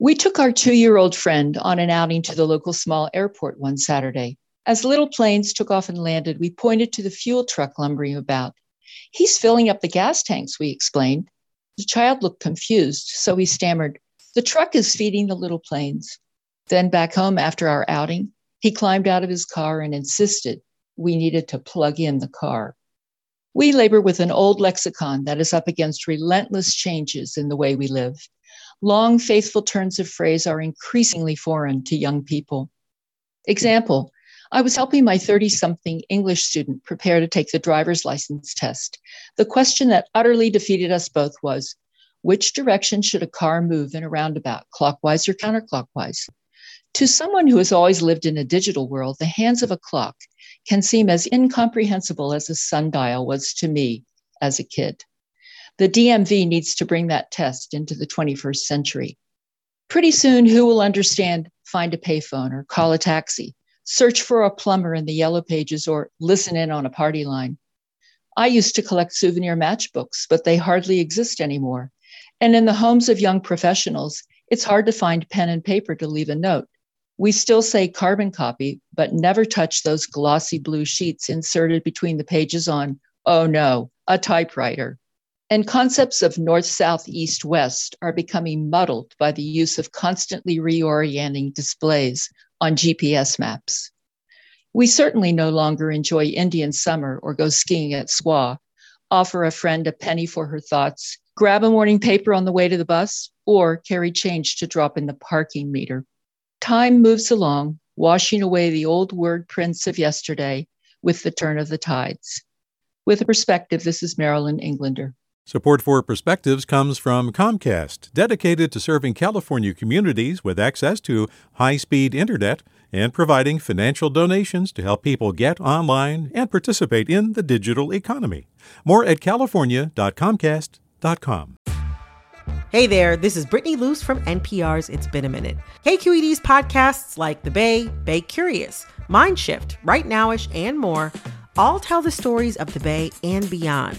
We took our 2-year-old friend on an outing to the local small airport one Saturday. As little planes took off and landed, we pointed to the fuel truck lumbering about. "He's filling up the gas tanks," we explained. The child looked confused, so he stammered, "The truck is feeding the little planes." Then back home after our outing, he climbed out of his car and insisted we needed to plug in the car. We labor with an old lexicon that is up against relentless changes in the way we live. Long, faithful turns of phrase are increasingly foreign to young people. Example, I was helping my 30-something English student prepare to take the driver's license test. The question that utterly defeated us both was, which direction should a car move in a roundabout, clockwise or counterclockwise? To someone who has always lived in a digital world, the hands of a clock can seem as incomprehensible as a sundial was to me as a kid. The DMV needs to bring that test into the 21st century. Pretty soon, who will understand find a payphone or call a taxi, search for a plumber in the yellow pages, or listen in on a party line? I used to collect souvenir matchbooks, but they hardly exist anymore. And in the homes of young professionals, it's hard to find pen and paper to leave a note. We still say carbon copy, but never touch those glossy blue sheets inserted between the pages on, oh no, a typewriter. And concepts of north, south, east, west are becoming muddled by the use of constantly reorienting displays on GPS maps. We certainly no longer enjoy Indian summer or go skiing at Squaw, offer a friend a penny for her thoughts, grab a morning paper on the way to the bus, or carry change to drop in the parking meter. Time moves along, washing away the old word prints of yesterday with the turn of the tides. With a perspective, this is Marilyn Englander. Support for Perspectives comes from Comcast, dedicated to serving California communities with access to high-speed internet and providing financial donations to help people get online and participate in the digital economy. More at california.comcast.com. Hey there, this is Brittany Luce from NPR's It's Been a Minute. KQED's podcasts like The Bay, Bay Curious, Mind Shift, Right Nowish, and more all tell the stories of the Bay and beyond,